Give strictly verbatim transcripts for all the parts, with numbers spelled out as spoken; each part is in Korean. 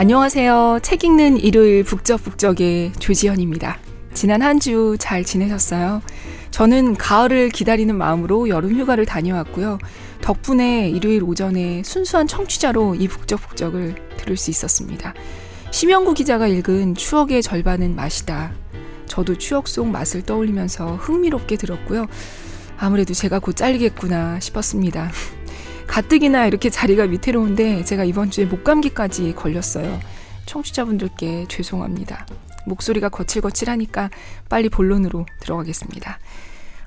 안녕하세요. 책 읽는 일요일 북적북적의 조지현입니다. 지난 한 주 잘 지내셨어요? 저는 가을을 기다리는 마음으로 여름휴가를 다녀왔고요. 덕분에 일요일 오전에 순수한 청취자로 이 북적북적을 들을 수 있었습니다. 심영구 기자가 읽은 추억의 절반은 맛이다. 저도 추억 속 맛을 떠올리면서 흥미롭게 들었고요. 아무래도 제가 곧 잘리겠구나 싶었습니다. 가뜩이나 이렇게 자리가 위태로운데 제가 이번 주에 목감기까지 걸렸어요. 청취자분들께 죄송합니다. 목소리가 거칠거칠하니까 빨리 본론으로 들어가겠습니다.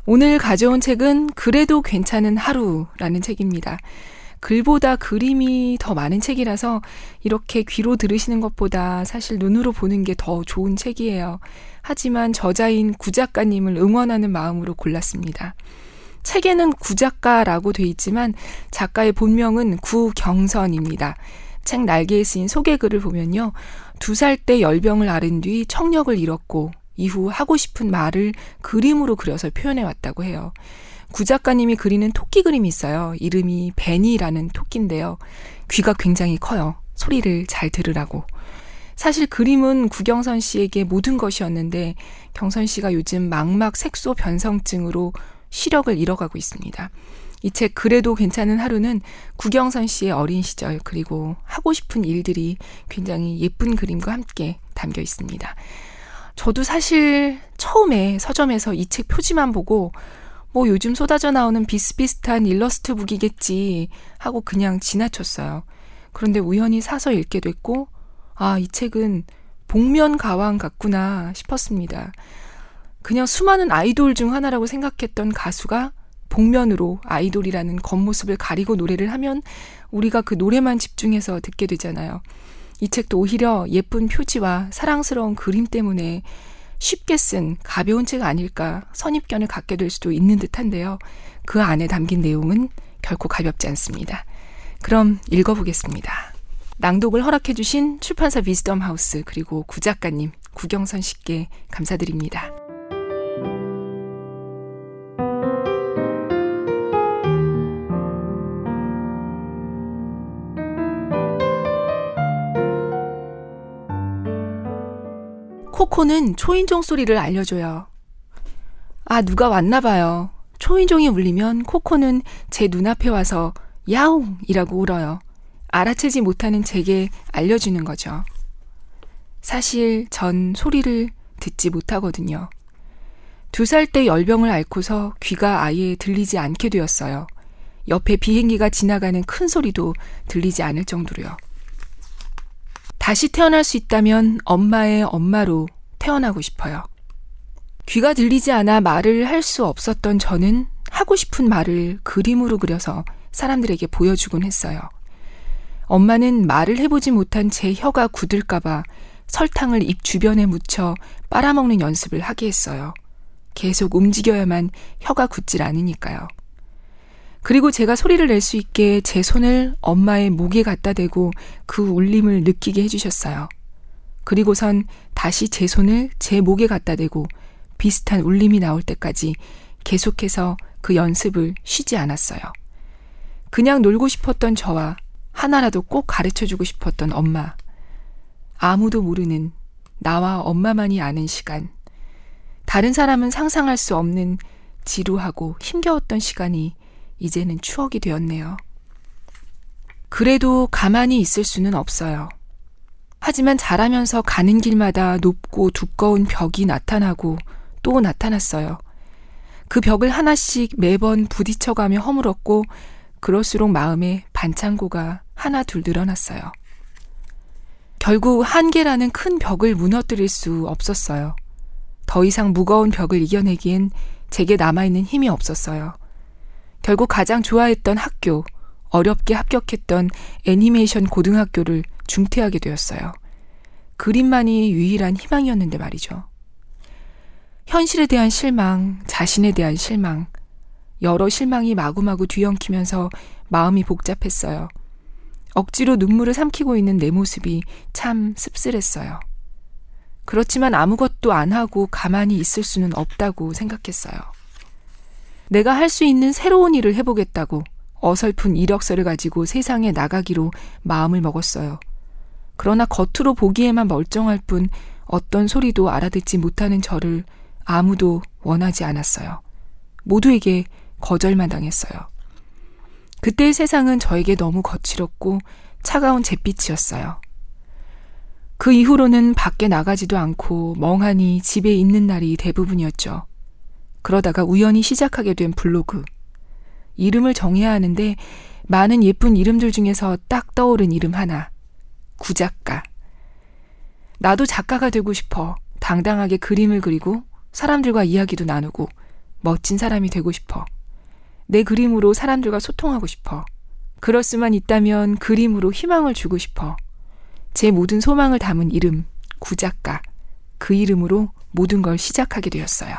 오늘 가져온 책은 그래도 괜찮은 하루라는 책입니다. 글보다 그림이 더 많은 책이라서 이렇게 귀로 들으시는 것보다 사실 눈으로 보는 게 더 좋은 책이에요. 하지만 저자인 구작가님을 응원하는 마음으로 골랐습니다. 책에는 구작가라고 돼 있지만 작가의 본명은 구경선입니다. 책 날개에 쓰인 소개글을 보면요. 두 살 때 열병을 앓은 뒤 청력을 잃었고 이후 하고 싶은 말을 그림으로 그려서 표현해왔다고 해요. 구작가님이 그리는 토끼 그림이 있어요. 이름이 베니라는 토끼인데요. 귀가 굉장히 커요. 소리를 잘 들으라고. 사실 그림은 구경선 씨에게 모든 것이었는데 경선 씨가 요즘 망막 색소 변성증으로 시력을 잃어가고 있습니다. 이 책 그래도 괜찮은 하루는 구경선 씨의 어린 시절 그리고 하고 싶은 일들이 굉장히 예쁜 그림과 함께 담겨 있습니다. 저도 사실 처음에 서점에서 이 책 표지만 보고 뭐 요즘 쏟아져 나오는 비슷비슷한 일러스트북이겠지 하고 그냥 지나쳤어요. 그런데 우연히 사서 읽게 됐고 아, 이 책은 복면 가왕 같구나 싶었습니다. 그냥 수많은 아이돌 중 하나라고 생각했던 가수가 복면으로 아이돌이라는 겉모습을 가리고 노래를 하면 우리가 그 노래만 집중해서 듣게 되잖아요. 이 책도 오히려 예쁜 표지와 사랑스러운 그림 때문에 쉽게 쓴 가벼운 책 아닐까 선입견을 갖게 될 수도 있는 듯한데요. 그 안에 담긴 내용은 결코 가볍지 않습니다. 그럼 읽어보겠습니다. 낭독을 허락해 주신 출판사 위즈덤하우스 그리고 구작가님 구경선 씨께 감사드립니다. 코코는 초인종 소리를 알려줘요. 아, 누가 왔나 봐요. 초인종이 울리면 코코는 제 눈앞에 와서 야옹! 이라고 울어요. 알아채지 못하는 제게 알려주는 거죠. 사실 전 소리를 듣지 못하거든요. 두 살 때 열병을 앓고서 귀가 아예 들리지 않게 되었어요. 옆에 비행기가 지나가는 큰 소리도 들리지 않을 정도로요. 다시 태어날 수 있다면 엄마의 엄마로 태어나고 싶어요. 귀가 들리지 않아 말을 할 수 없었던 저는 하고 싶은 말을 그림으로 그려서 사람들에게 보여주곤 했어요. 엄마는 말을 해보지 못한 제 혀가 굳을까봐 설탕을 입 주변에 묻혀 빨아먹는 연습을 하게 했어요. 계속 움직여야만 혀가 굳질 않으니까요. 그리고 제가 소리를 낼 수 있게 제 손을 엄마의 목에 갖다 대고 그 울림을 느끼게 해주셨어요. 그리고선 다시 제 손을 제 목에 갖다 대고 비슷한 울림이 나올 때까지 계속해서 그 연습을 쉬지 않았어요. 그냥 놀고 싶었던 저와 하나라도 꼭 가르쳐주고 싶었던 엄마. 아무도 모르는 나와 엄마만이 아는 시간. 다른 사람은 상상할 수 없는 지루하고 힘겨웠던 시간이 이제는 추억이 되었네요. 그래도 가만히 있을 수는 없어요. 하지만 자라면서 가는 길마다 높고 두꺼운 벽이 나타나고 또 나타났어요. 그 벽을 하나씩 매번 부딪혀가며 허물었고 그럴수록 마음에 반창고가 하나 둘 늘어났어요. 결국 한계라는 큰 벽을 무너뜨릴 수 없었어요. 더 이상 무거운 벽을 이겨내기엔 제게 남아있는 힘이 없었어요. 결국 가장 좋아했던 학교, 어렵게 합격했던 애니메이션 고등학교를 중퇴하게 되었어요. 그림만이 유일한 희망이었는데 말이죠. 현실에 대한 실망, 자신에 대한 실망, 여러 실망이 마구마구 뒤엉키면서 마음이 복잡했어요. 억지로 눈물을 삼키고 있는 내 모습이 참 씁쓸했어요. 그렇지만 아무것도 안 하고 가만히 있을 수는 없다고 생각했어요. 내가 할 수 있는 새로운 일을 해보겠다고 어설픈 이력서를 가지고 세상에 나가기로 마음을 먹었어요. 그러나 겉으로 보기에만 멀쩡할 뿐 어떤 소리도 알아듣지 못하는 저를 아무도 원하지 않았어요. 모두에게 거절만 당했어요. 그때의 세상은 저에게 너무 거칠었고 차가운 잿빛이었어요. 그 이후로는 밖에 나가지도 않고 멍하니 집에 있는 날이 대부분이었죠. 그러다가 우연히 시작하게 된 블로그. 이름을 정해야 하는데 많은 예쁜 이름들 중에서 딱 떠오른 이름 하나. 구작가. 나도 작가가 되고 싶어. 당당하게 그림을 그리고 사람들과 이야기도 나누고 멋진 사람이 되고 싶어. 내 그림으로 사람들과 소통하고 싶어. 그럴 수만 있다면 그림으로 희망을 주고 싶어. 제 모든 소망을 담은 이름, 구작가. 그 이름으로 모든 걸 시작하게 되었어요.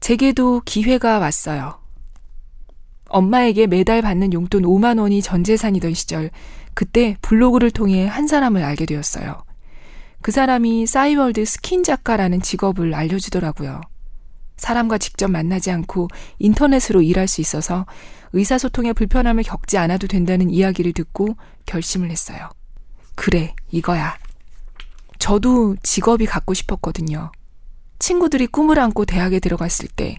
제게도 기회가 왔어요. 엄마에게 매달 받는 용돈 오만 원이 전재산이던 시절, 그때 블로그를 통해 한 사람을 알게 되었어요. 그 사람이 싸이월드 스킨 작가라는 직업을 알려주더라고요. 사람과 직접 만나지 않고 인터넷으로 일할 수 있어서 의사소통에 불편함을 겪지 않아도 된다는 이야기를 듣고 결심을 했어요. 그래, 이거야. 저도 직업이 갖고 싶었거든요. 친구들이 꿈을 안고 대학에 들어갔을 때,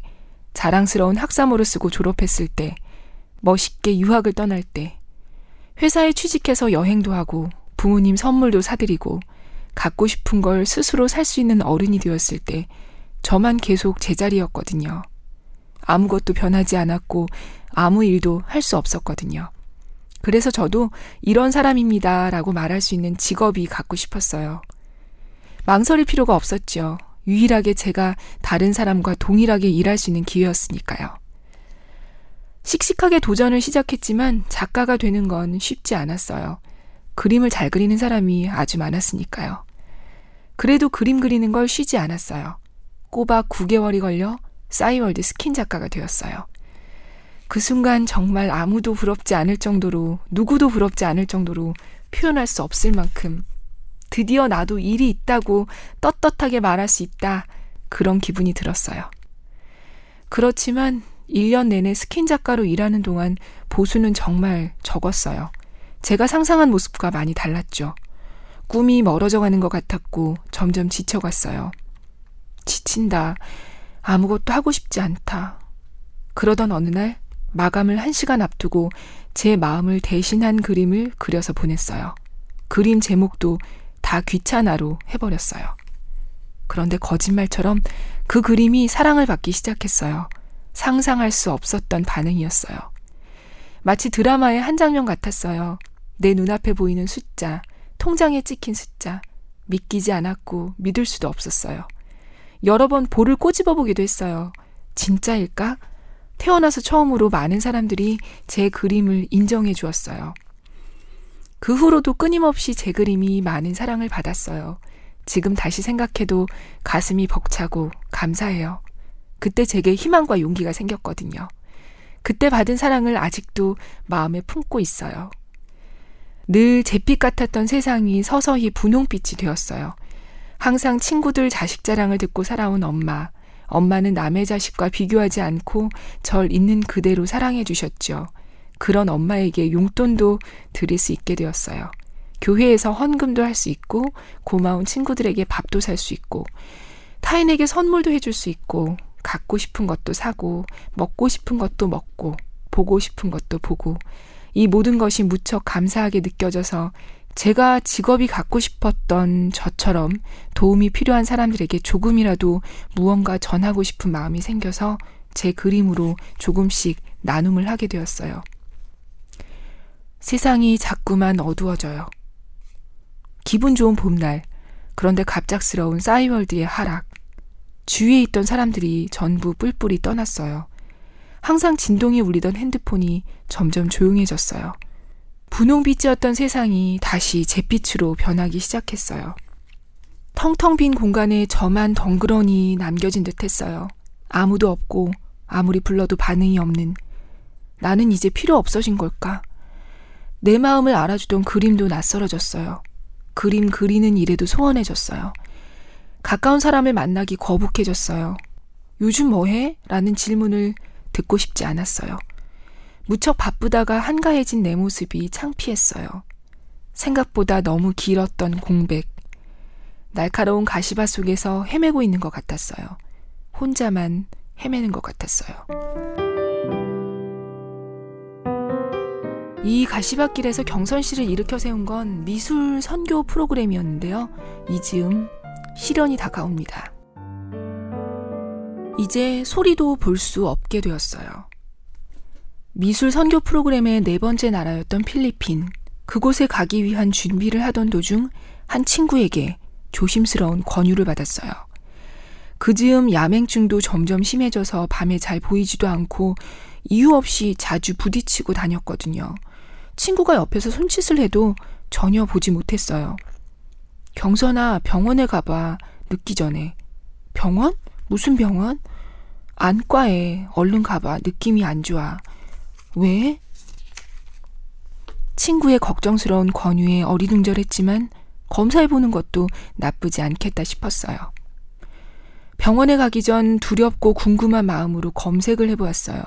자랑스러운 학사모를 쓰고 졸업했을 때, 멋있게 유학을 떠날 때, 회사에 취직해서 여행도 하고 부모님 선물도 사드리고 갖고 싶은 걸 스스로 살 수 있는 어른이 되었을 때 저만 계속 제자리였거든요. 아무것도 변하지 않았고 아무 일도 할 수 없었거든요. 그래서 저도 이런 사람입니다 라고 말할 수 있는 직업이 갖고 싶었어요. 망설일 필요가 없었죠. 유일하게 제가 다른 사람과 동일하게 일할 수 있는 기회였으니까요. 씩씩하게 도전을 시작했지만 작가가 되는 건 쉽지 않았어요. 그림을 잘 그리는 사람이 아주 많았으니까요. 그래도 그림 그리는 걸 쉬지 않았어요. 꼬박 구 개월이 걸려 싸이월드 스킨 작가가 되었어요. 그 순간 정말 아무도 부럽지 않을 정도로, 누구도 부럽지 않을 정도로 표현할 수 없을 만큼 드디어 나도 일이 있다고 떳떳하게 말할 수 있다, 그런 기분이 들었어요. 그렇지만 일 년 내내 스킨 작가로 일하는 동안 보수는 정말 적었어요. 제가 상상한 모습과 많이 달랐죠. 꿈이 멀어져가는 것 같았고 점점 지쳐갔어요. 지친다. 아무것도 하고 싶지 않다. 그러던 어느 날 마감을 한 시간 앞두고 제 마음을 대신한 그림을 그려서 보냈어요. 그림 제목도 다 귀찮아로 해버렸어요. 그런데 거짓말처럼 그 그림이 사랑을 받기 시작했어요. 상상할 수 없었던 반응이었어요. 마치 드라마의 한 장면 같았어요. 내 눈앞에 보이는 숫자, 통장에 찍힌 숫자, 믿기지 않았고 믿을 수도 없었어요. 여러 번 볼을 꼬집어 보기도 했어요. 진짜일까? 태어나서 처음으로 많은 사람들이 제 그림을 인정해 주었어요. 그 후로도 끊임없이 제 그림이 많은 사랑을 받았어요. 지금 다시 생각해도 가슴이 벅차고 감사해요. 그때 제게 희망과 용기가 생겼거든요. 그때 받은 사랑을 아직도 마음에 품고 있어요. 늘 잿빛 같았던 세상이 서서히 분홍빛이 되었어요. 항상 친구들 자식 자랑을 듣고 살아온 엄마. 엄마는 남의 자식과 비교하지 않고 절 있는 그대로 사랑해 주셨죠. 그런 엄마에게 용돈도 드릴 수 있게 되었어요. 교회에서 헌금도 할 수 있고, 고마운 친구들에게 밥도 살 수 있고, 타인에게 선물도 해줄 수 있고, 갖고 싶은 것도 사고, 먹고 싶은 것도 먹고, 보고 싶은 것도 보고, 이 모든 것이 무척 감사하게 느껴져서 제가 직업이 갖고 싶었던 저처럼 도움이 필요한 사람들에게 조금이라도 무언가 전하고 싶은 마음이 생겨서 제 그림으로 조금씩 나눔을 하게 되었어요. 세상이 자꾸만 어두워져요. 기분 좋은 봄날, 그런데 갑작스러운 싸이월드의 하락. 주위에 있던 사람들이 전부 뿔뿔이 떠났어요. 항상 진동이 울리던 핸드폰이 점점 조용해졌어요. 분홍빛이었던 세상이 다시 잿빛으로 변하기 시작했어요. 텅텅 빈 공간에 저만 덩그러니 남겨진 듯 했어요. 아무도 없고 아무리 불러도 반응이 없는. 나는 이제 필요 없어진 걸까? 내 마음을 알아주던 그림도 낯설어졌어요. 그림 그리는 일에도 소원해졌어요. 가까운 사람을 만나기 거북해졌어요. 요즘 뭐해? 라는 질문을 듣고 싶지 않았어요. 무척 바쁘다가 한가해진 내 모습이 창피했어요. 생각보다 너무 길었던 공백. 날카로운 가시바 속에서 헤매고 있는 것 같았어요. 혼자만 헤매는 것 같았어요. 이 가시밭길에서 경선 씨를 일으켜 세운 건 미술 선교 프로그램이었는데요. 이즈음, 시련이 다가옵니다. 이제 소리도 볼 수 없게 되었어요. 미술 선교 프로그램의 네 번째 나라였던 필리핀. 그곳에 가기 위한 준비를 하던 도중 한 친구에게 조심스러운 권유를 받았어요. 그 즈음 야맹증도 점점 심해져서 밤에 잘 보이지도 않고 이유 없이 자주 부딪히고 다녔거든요. 친구가 옆에서 손짓을 해도 전혀 보지 못했어요. 경선아, 병원에 가봐. 늦기 전에. 병원? 무슨 병원? 안과에 얼른 가봐. 느낌이 안 좋아. 왜? 친구의 걱정스러운 권유에 어리둥절했지만 검사해보는 것도 나쁘지 않겠다 싶었어요. 병원에 가기 전 두렵고 궁금한 마음으로 검색을 해보았어요.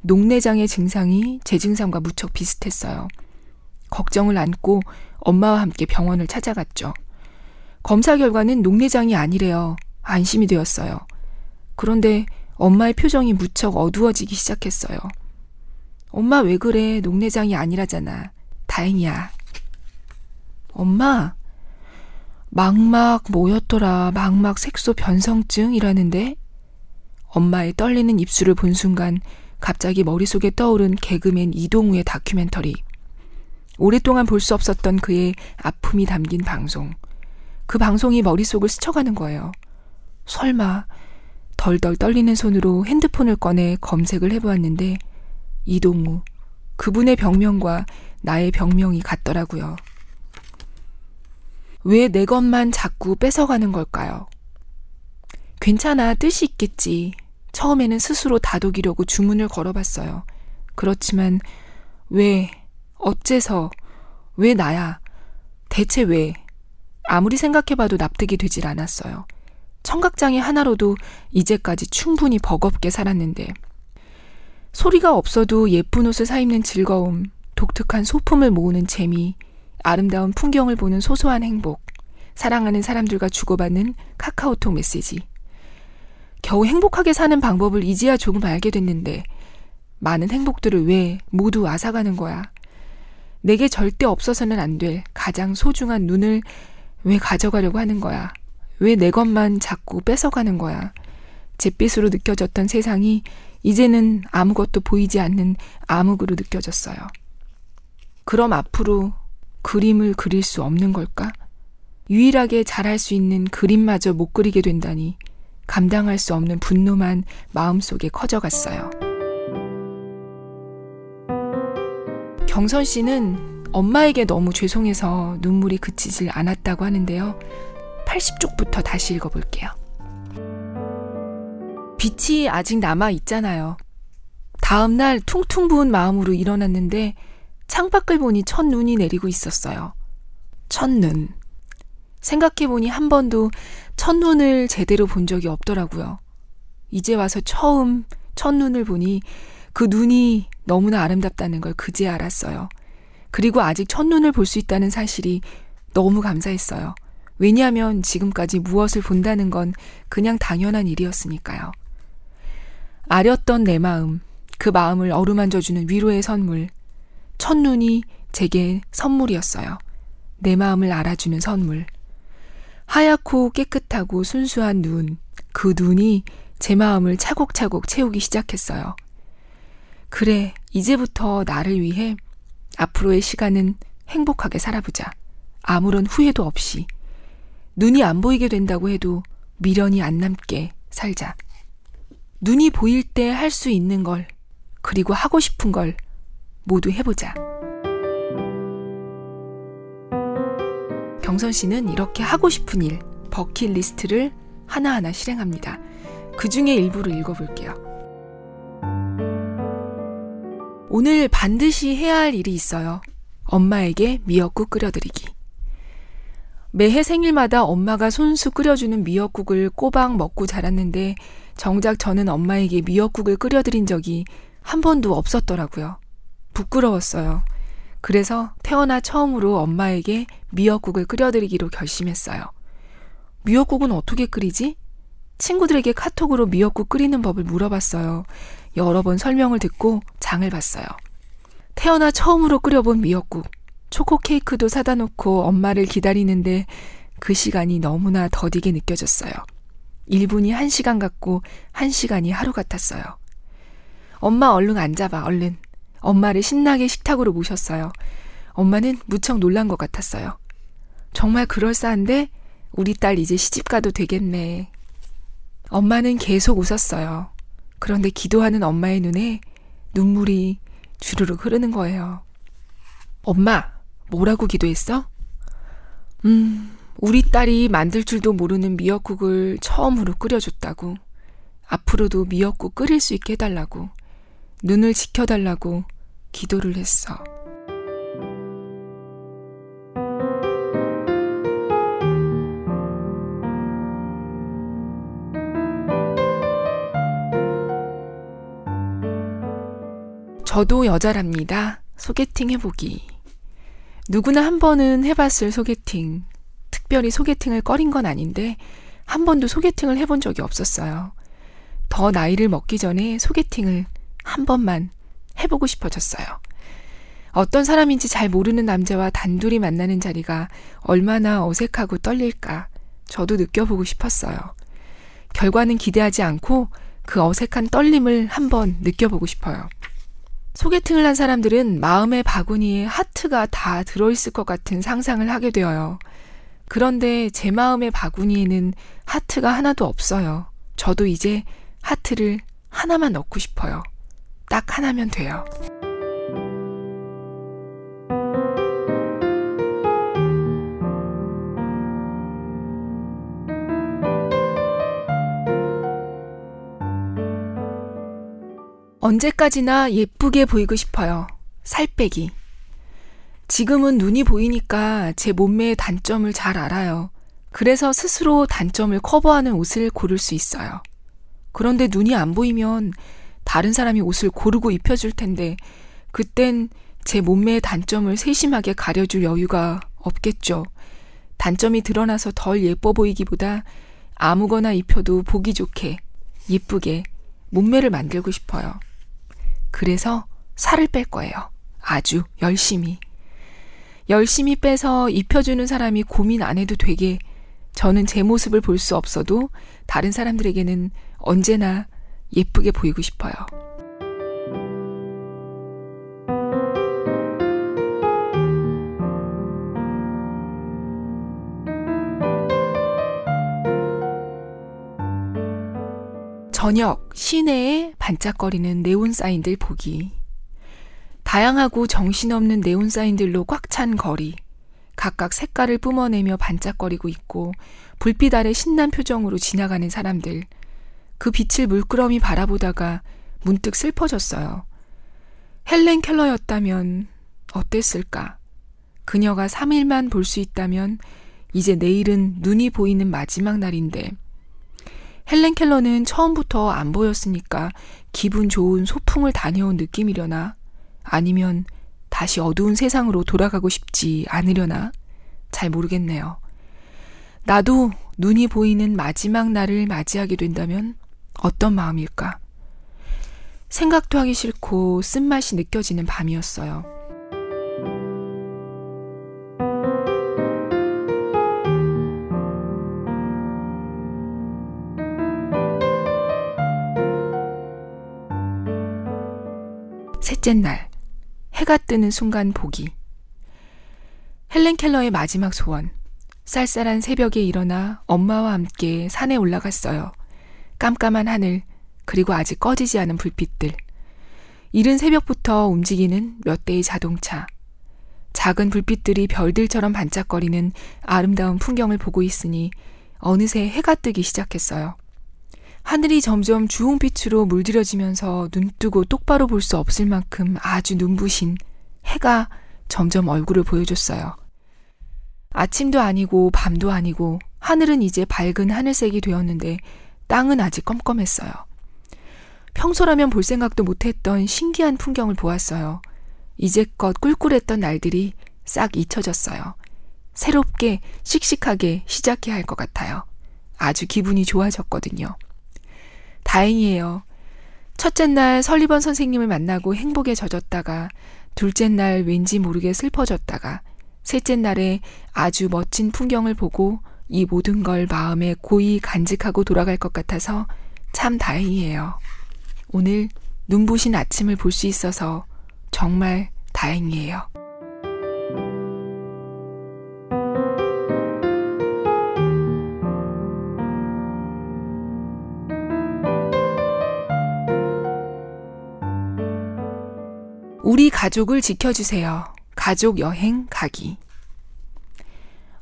녹내장의 증상이 제 증상과 무척 비슷했어요. 걱정을 안고 엄마와 함께 병원을 찾아갔죠. 검사 결과는 녹내장이 아니래요. 안심이 되었어요. 그런데 엄마의 표정이 무척 어두워지기 시작했어요. 엄마 왜 그래? 녹내장이 아니라잖아. 다행이야. 엄마, 망막 뭐였더라? 망막 색소 변성증이라는데? 엄마의 떨리는 입술을 본 순간 갑자기 머릿속에 떠오른 개그맨 이동우의 다큐멘터리. 오랫동안 볼 수 없었던 그의 아픔이 담긴 방송. 그 방송이 머릿속을 스쳐가는 거예요. 설마. 덜덜 떨리는 손으로 핸드폰을 꺼내 검색을 해보았는데 이동우, 그분의 병명과 나의 병명이 같더라고요. 왜 내 것만 자꾸 뺏어가는 걸까요? 괜찮아, 뜻이 있겠지. 처음에는 스스로 다독이려고 주문을 걸어봤어요. 그렇지만 왜, 어째서, 왜 나야, 대체 왜? 아무리 생각해봐도 납득이 되질 않았어요. 청각장애 하나로도 이제까지 충분히 버겁게 살았는데. 소리가 없어도 예쁜 옷을 사입는 즐거움, 독특한 소품을 모으는 재미, 아름다운 풍경을 보는 소소한 행복, 사랑하는 사람들과 주고받는 카카오톡 메시지. 겨우 행복하게 사는 방법을 이제야 조금 알게 됐는데 많은 행복들을 왜 모두 앗아가는 거야. 내게 절대 없어서는 안 될 가장 소중한 눈을 왜 가져가려고 하는 거야. 왜 내 것만 자꾸 뺏어가는 거야. 잿빛으로 느껴졌던 세상이 이제는 아무것도 보이지 않는 암흑으로 느껴졌어요. 그럼 앞으로 그림을 그릴 수 없는 걸까? 유일하게 잘할 수 있는 그림마저 못 그리게 된다니. 감당할 수 없는 분노만 마음속에 커져갔어요. 경선 씨는 엄마에게 너무 죄송해서 눈물이 그치질 않았다고 하는데요. 팔십 쪽부터 다시 읽어볼게요. 빛이 아직 남아있잖아요. 다음날 퉁퉁 부은 마음으로 일어났는데 창밖을 보니 첫눈이 내리고 있었어요. 첫눈. 생각해보니 한 번도 첫눈을 제대로 본 적이 없더라고요. 이제 와서 처음 첫눈을 보니 그 눈이 너무나 아름답다는 걸 그제야 알았어요. 그리고 아직 첫눈을 볼 수 있다는 사실이 너무 감사했어요. 왜냐하면 지금까지 무엇을 본다는 건 그냥 당연한 일이었으니까요. 아렸던 내 마음, 그 마음을 어루만져주는 위로의 선물. 첫눈이 제게 선물이었어요. 내 마음을 알아주는 선물. 하얗고 깨끗하고 순수한 눈, 그 눈이 제 마음을 차곡차곡 채우기 시작했어요. 그래, 이제부터 나를 위해 앞으로의 시간은 행복하게 살아보자. 아무런 후회도 없이. 눈이 안 보이게 된다고 해도 미련이 안 남게 살자. 눈이 보일 때 할 수 있는 걸, 그리고 하고 싶은 걸 모두 해보자. 경선 씨는 이렇게 하고 싶은 일, 버킷리스트를 하나하나 실행합니다. 그 중에 일부를 읽어볼게요. 오늘 반드시 해야 할 일이 있어요. 엄마에게 미역국 끓여드리기. 매해 생일마다 엄마가 손수 끓여주는 미역국을 꼬박 먹고 자랐는데 정작 저는 엄마에게 미역국을 끓여드린 적이 한 번도 없었더라고요. 부끄러웠어요. 그래서 태어나 처음으로 엄마에게 미역국을 끓여드리기로 결심했어요. 미역국은 어떻게 끓이지? 친구들에게 카톡으로 미역국 끓이는 법을 물어봤어요. 여러 번 설명을 듣고 장을 봤어요. 태어나 처음으로 끓여본 미역국. 초코 케이크도 사다 놓고 엄마를 기다리는데 그 시간이 너무나 더디게 느껴졌어요. 일 분이 한 시간 같고 한 시간이 하루 같았어요. 엄마 얼른 앉아봐, 얼른. 엄마를 신나게 식탁으로 모셨어요. 엄마는 무척 놀란 것 같았어요. 정말 그럴싸한데 우리 딸 이제 시집가도 되겠네. 엄마는 계속 웃었어요. 그런데 기도하는 엄마의 눈에 눈물이 주르륵 흐르는 거예요. 엄마, 뭐라고 기도했어? 음, 우리 딸이 만들 줄도 모르는 미역국을 처음으로 끓여줬다고. 앞으로도 미역국 끓일 수 있게 해달라고. 눈을 지켜달라고 기도를 했어. 저도 여자랍니다. 소개팅 해보기. 누구나 한 번은 해봤을 소개팅. 특별히 소개팅을 꺼린 건 아닌데 한 번도 소개팅을 해본 적이 없었어요. 더 나이를 먹기 전에 소개팅을 한 번만 해보고 싶어졌어요. 어떤 사람인지 잘 모르는 남자와 단둘이 만나는 자리가 얼마나 어색하고 떨릴까 저도 느껴보고 싶었어요. 결과는 기대하지 않고 그 어색한 떨림을 한번 느껴보고 싶어요. 소개팅을 한 사람들은 마음의 바구니에 하트가 다 들어있을 것 같은 상상을 하게 되어요. 그런데 제 마음의 바구니에는 하트가 하나도 없어요. 저도 이제 하트를 하나만 넣고 싶어요. 딱 하나면 돼요. 언제까지나 예쁘게 보이고 싶어요. 살 빼기. 지금은 눈이 보이니까 제 몸매의 단점을 잘 알아요. 그래서 스스로 단점을 커버하는 옷을 고를 수 있어요. 그런데 눈이 안 보이면 다른 사람이 옷을 고르고 입혀줄 텐데 그땐 제 몸매의 단점을 세심하게 가려줄 여유가 없겠죠. 단점이 드러나서 덜 예뻐 보이기보다 아무거나 입혀도 보기 좋게 예쁘게 몸매를 만들고 싶어요. 그래서 살을 뺄 거예요. 아주 열심히. 열심히 빼서 입혀주는 사람이 고민 안 해도 되게 저는 제 모습을 볼 수 없어도 다른 사람들에게는 언제나 예쁘게 보이고 싶어요. 저녁 시내에 반짝거리는 네온사인들 보기. 다양하고 정신없는 네온사인들로 꽉 찬 거리. 각각 색깔을 뿜어내며 반짝거리고 있고 불빛 아래 신난 표정으로 지나가는 사람들. 그 빛을 물끄러미 바라보다가 문득 슬퍼졌어요. 헬렌 켈러였다면 어땠을까? 그녀가 삼 일만 볼 수 있다면 이제 내일은 눈이 보이는 마지막 날인데 헬렌 켈러는 처음부터 안 보였으니까 기분 좋은 소풍을 다녀온 느낌이려나? 아니면 다시 어두운 세상으로 돌아가고 싶지 않으려나? 잘 모르겠네요. 나도 눈이 보이는 마지막 날을 맞이하게 된다면 어떤 마음일까? 생각도 하기 싫고 쓴맛이 느껴지는 밤이었어요. 셋째 날, 해가 뜨는 순간 보기. 헬렌 켈러의 마지막 소원. 쌀쌀한 새벽에 일어나 엄마와 함께 산에 올라갔어요. 깜깜한 하늘, 그리고 아직 꺼지지 않은 불빛들. 이른 새벽부터 움직이는 몇 대의 자동차. 작은 불빛들이 별들처럼 반짝거리는 아름다운 풍경을 보고 있으니 어느새 해가 뜨기 시작했어요. 하늘이 점점 주홍빛으로 물들여지면서 눈뜨고 똑바로 볼 수 없을 만큼 아주 눈부신 해가 점점 얼굴을 보여줬어요. 아침도 아니고 밤도 아니고 하늘은 이제 밝은 하늘색이 되었는데 땅은 아직 껌껌했어요. 평소라면 볼 생각도 못했던 신기한 풍경을 보았어요. 이제껏 꿀꿀했던 날들이 싹 잊혀졌어요. 새롭게 씩씩하게 시작해야 할 것 같아요. 아주 기분이 좋아졌거든요. 다행이에요. 첫째 날 설리번 선생님을 만나고 행복에 젖었다가 둘째 날 왠지 모르게 슬퍼졌다가 셋째 날에 아주 멋진 풍경을 보고 이 모든 걸 마음에 고이 간직하고 돌아갈 것 같아서 참 다행이에요. 오늘 눈부신 아침을 볼 수 있어서 정말 다행이에요. 우리 가족을 지켜주세요. 가족 여행 가기.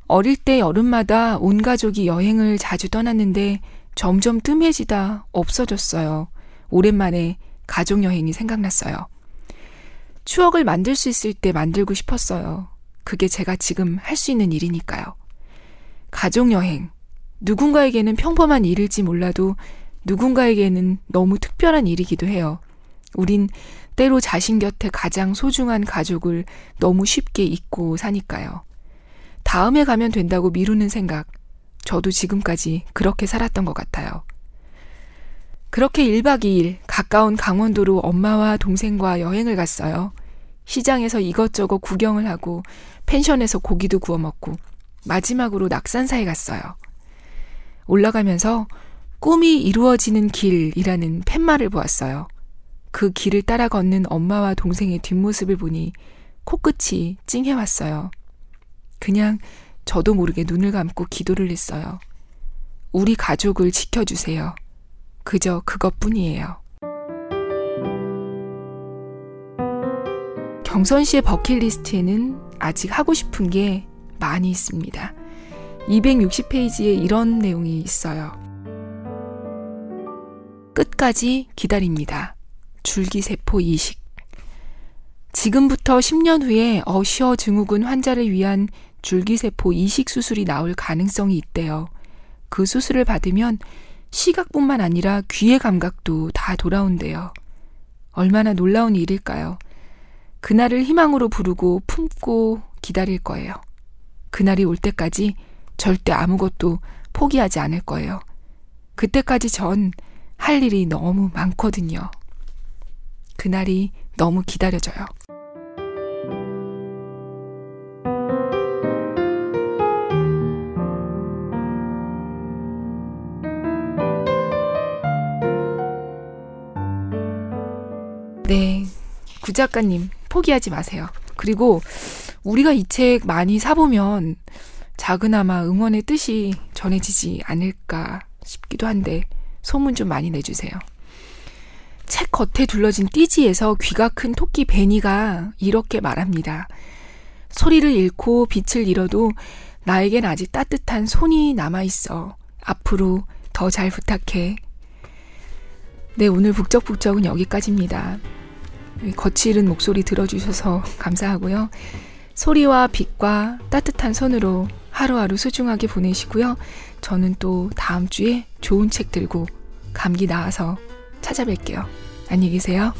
어릴 때 여름마다 온 가족이 여행을 자주 떠났는데 점점 뜸해지다 없어졌어요. 오랜만에 가족 여행이 생각났어요. 추억을 만들 수 있을 때 만들고 싶었어요. 그게 제가 지금 할 수 있는 일이니까요. 가족 여행. 누군가에게는 평범한 일일지 몰라도 누군가에게는 너무 특별한 일이기도 해요. 우린 때로 자신 곁에 가장 소중한 가족을 너무 쉽게 잊고 사니까요. 다음에 가면 된다고 미루는 생각, 저도 지금까지 그렇게 살았던 것 같아요. 그렇게 일박 이일 가까운 강원도로 엄마와 동생과 여행을 갔어요. 시장에서 이것저것 구경을 하고 펜션에서 고기도 구워 먹고 마지막으로 낙산사에 갔어요. 올라가면서 꿈이 이루어지는 길이라는 팻말을 보았어요. 그 길을 따라 걷는 엄마와 동생의 뒷모습을 보니 코끝이 찡해왔어요. 그냥 저도 모르게 눈을 감고 기도를 했어요. 우리 가족을 지켜주세요. 그저 그것뿐이에요. 경선 씨의 버킷리스트에는 아직 하고 싶은 게 많이 있습니다. 이백육십 페이지에 이런 내용이 있어요. 끝까지 기다립니다. 줄기세포 이식. 지금부터 십 년 후에 어셔 증후군 환자를 위한 줄기세포 이식 수술이 나올 가능성이 있대요. 그 수술을 받으면 시각뿐만 아니라 귀의 감각도 다 돌아온대요. 얼마나 놀라운 일일까요? 그날을 희망으로 부르고 품고 기다릴 거예요. 그날이 올 때까지 절대 아무것도 포기하지 않을 거예요. 그때까지 전 할 일이 너무 많거든요. 그날이 너무 기다려져요. 네, 구작가님 포기하지 마세요. 그리고 우리가 이 책 많이 사보면 자그나마 응원의 뜻이 전해지지 않을까 싶기도 한데 소문 좀 많이 내주세요. 책 겉에 둘러진 띠지에서 귀가 큰 토끼 베니가 이렇게 말합니다. 소리를 잃고 빛을 잃어도 나에겐 아직 따뜻한 손이 남아있어. 앞으로 더 잘 부탁해. 네, 오늘 북적북적은 여기까지입니다. 거칠은 목소리 들어주셔서 감사하고요. 소리와 빛과 따뜻한 손으로 하루하루 소중하게 보내시고요. 저는 또 다음 주에 좋은 책 들고 감기 나아서 찾아뵐게요. 안녕히 계세요.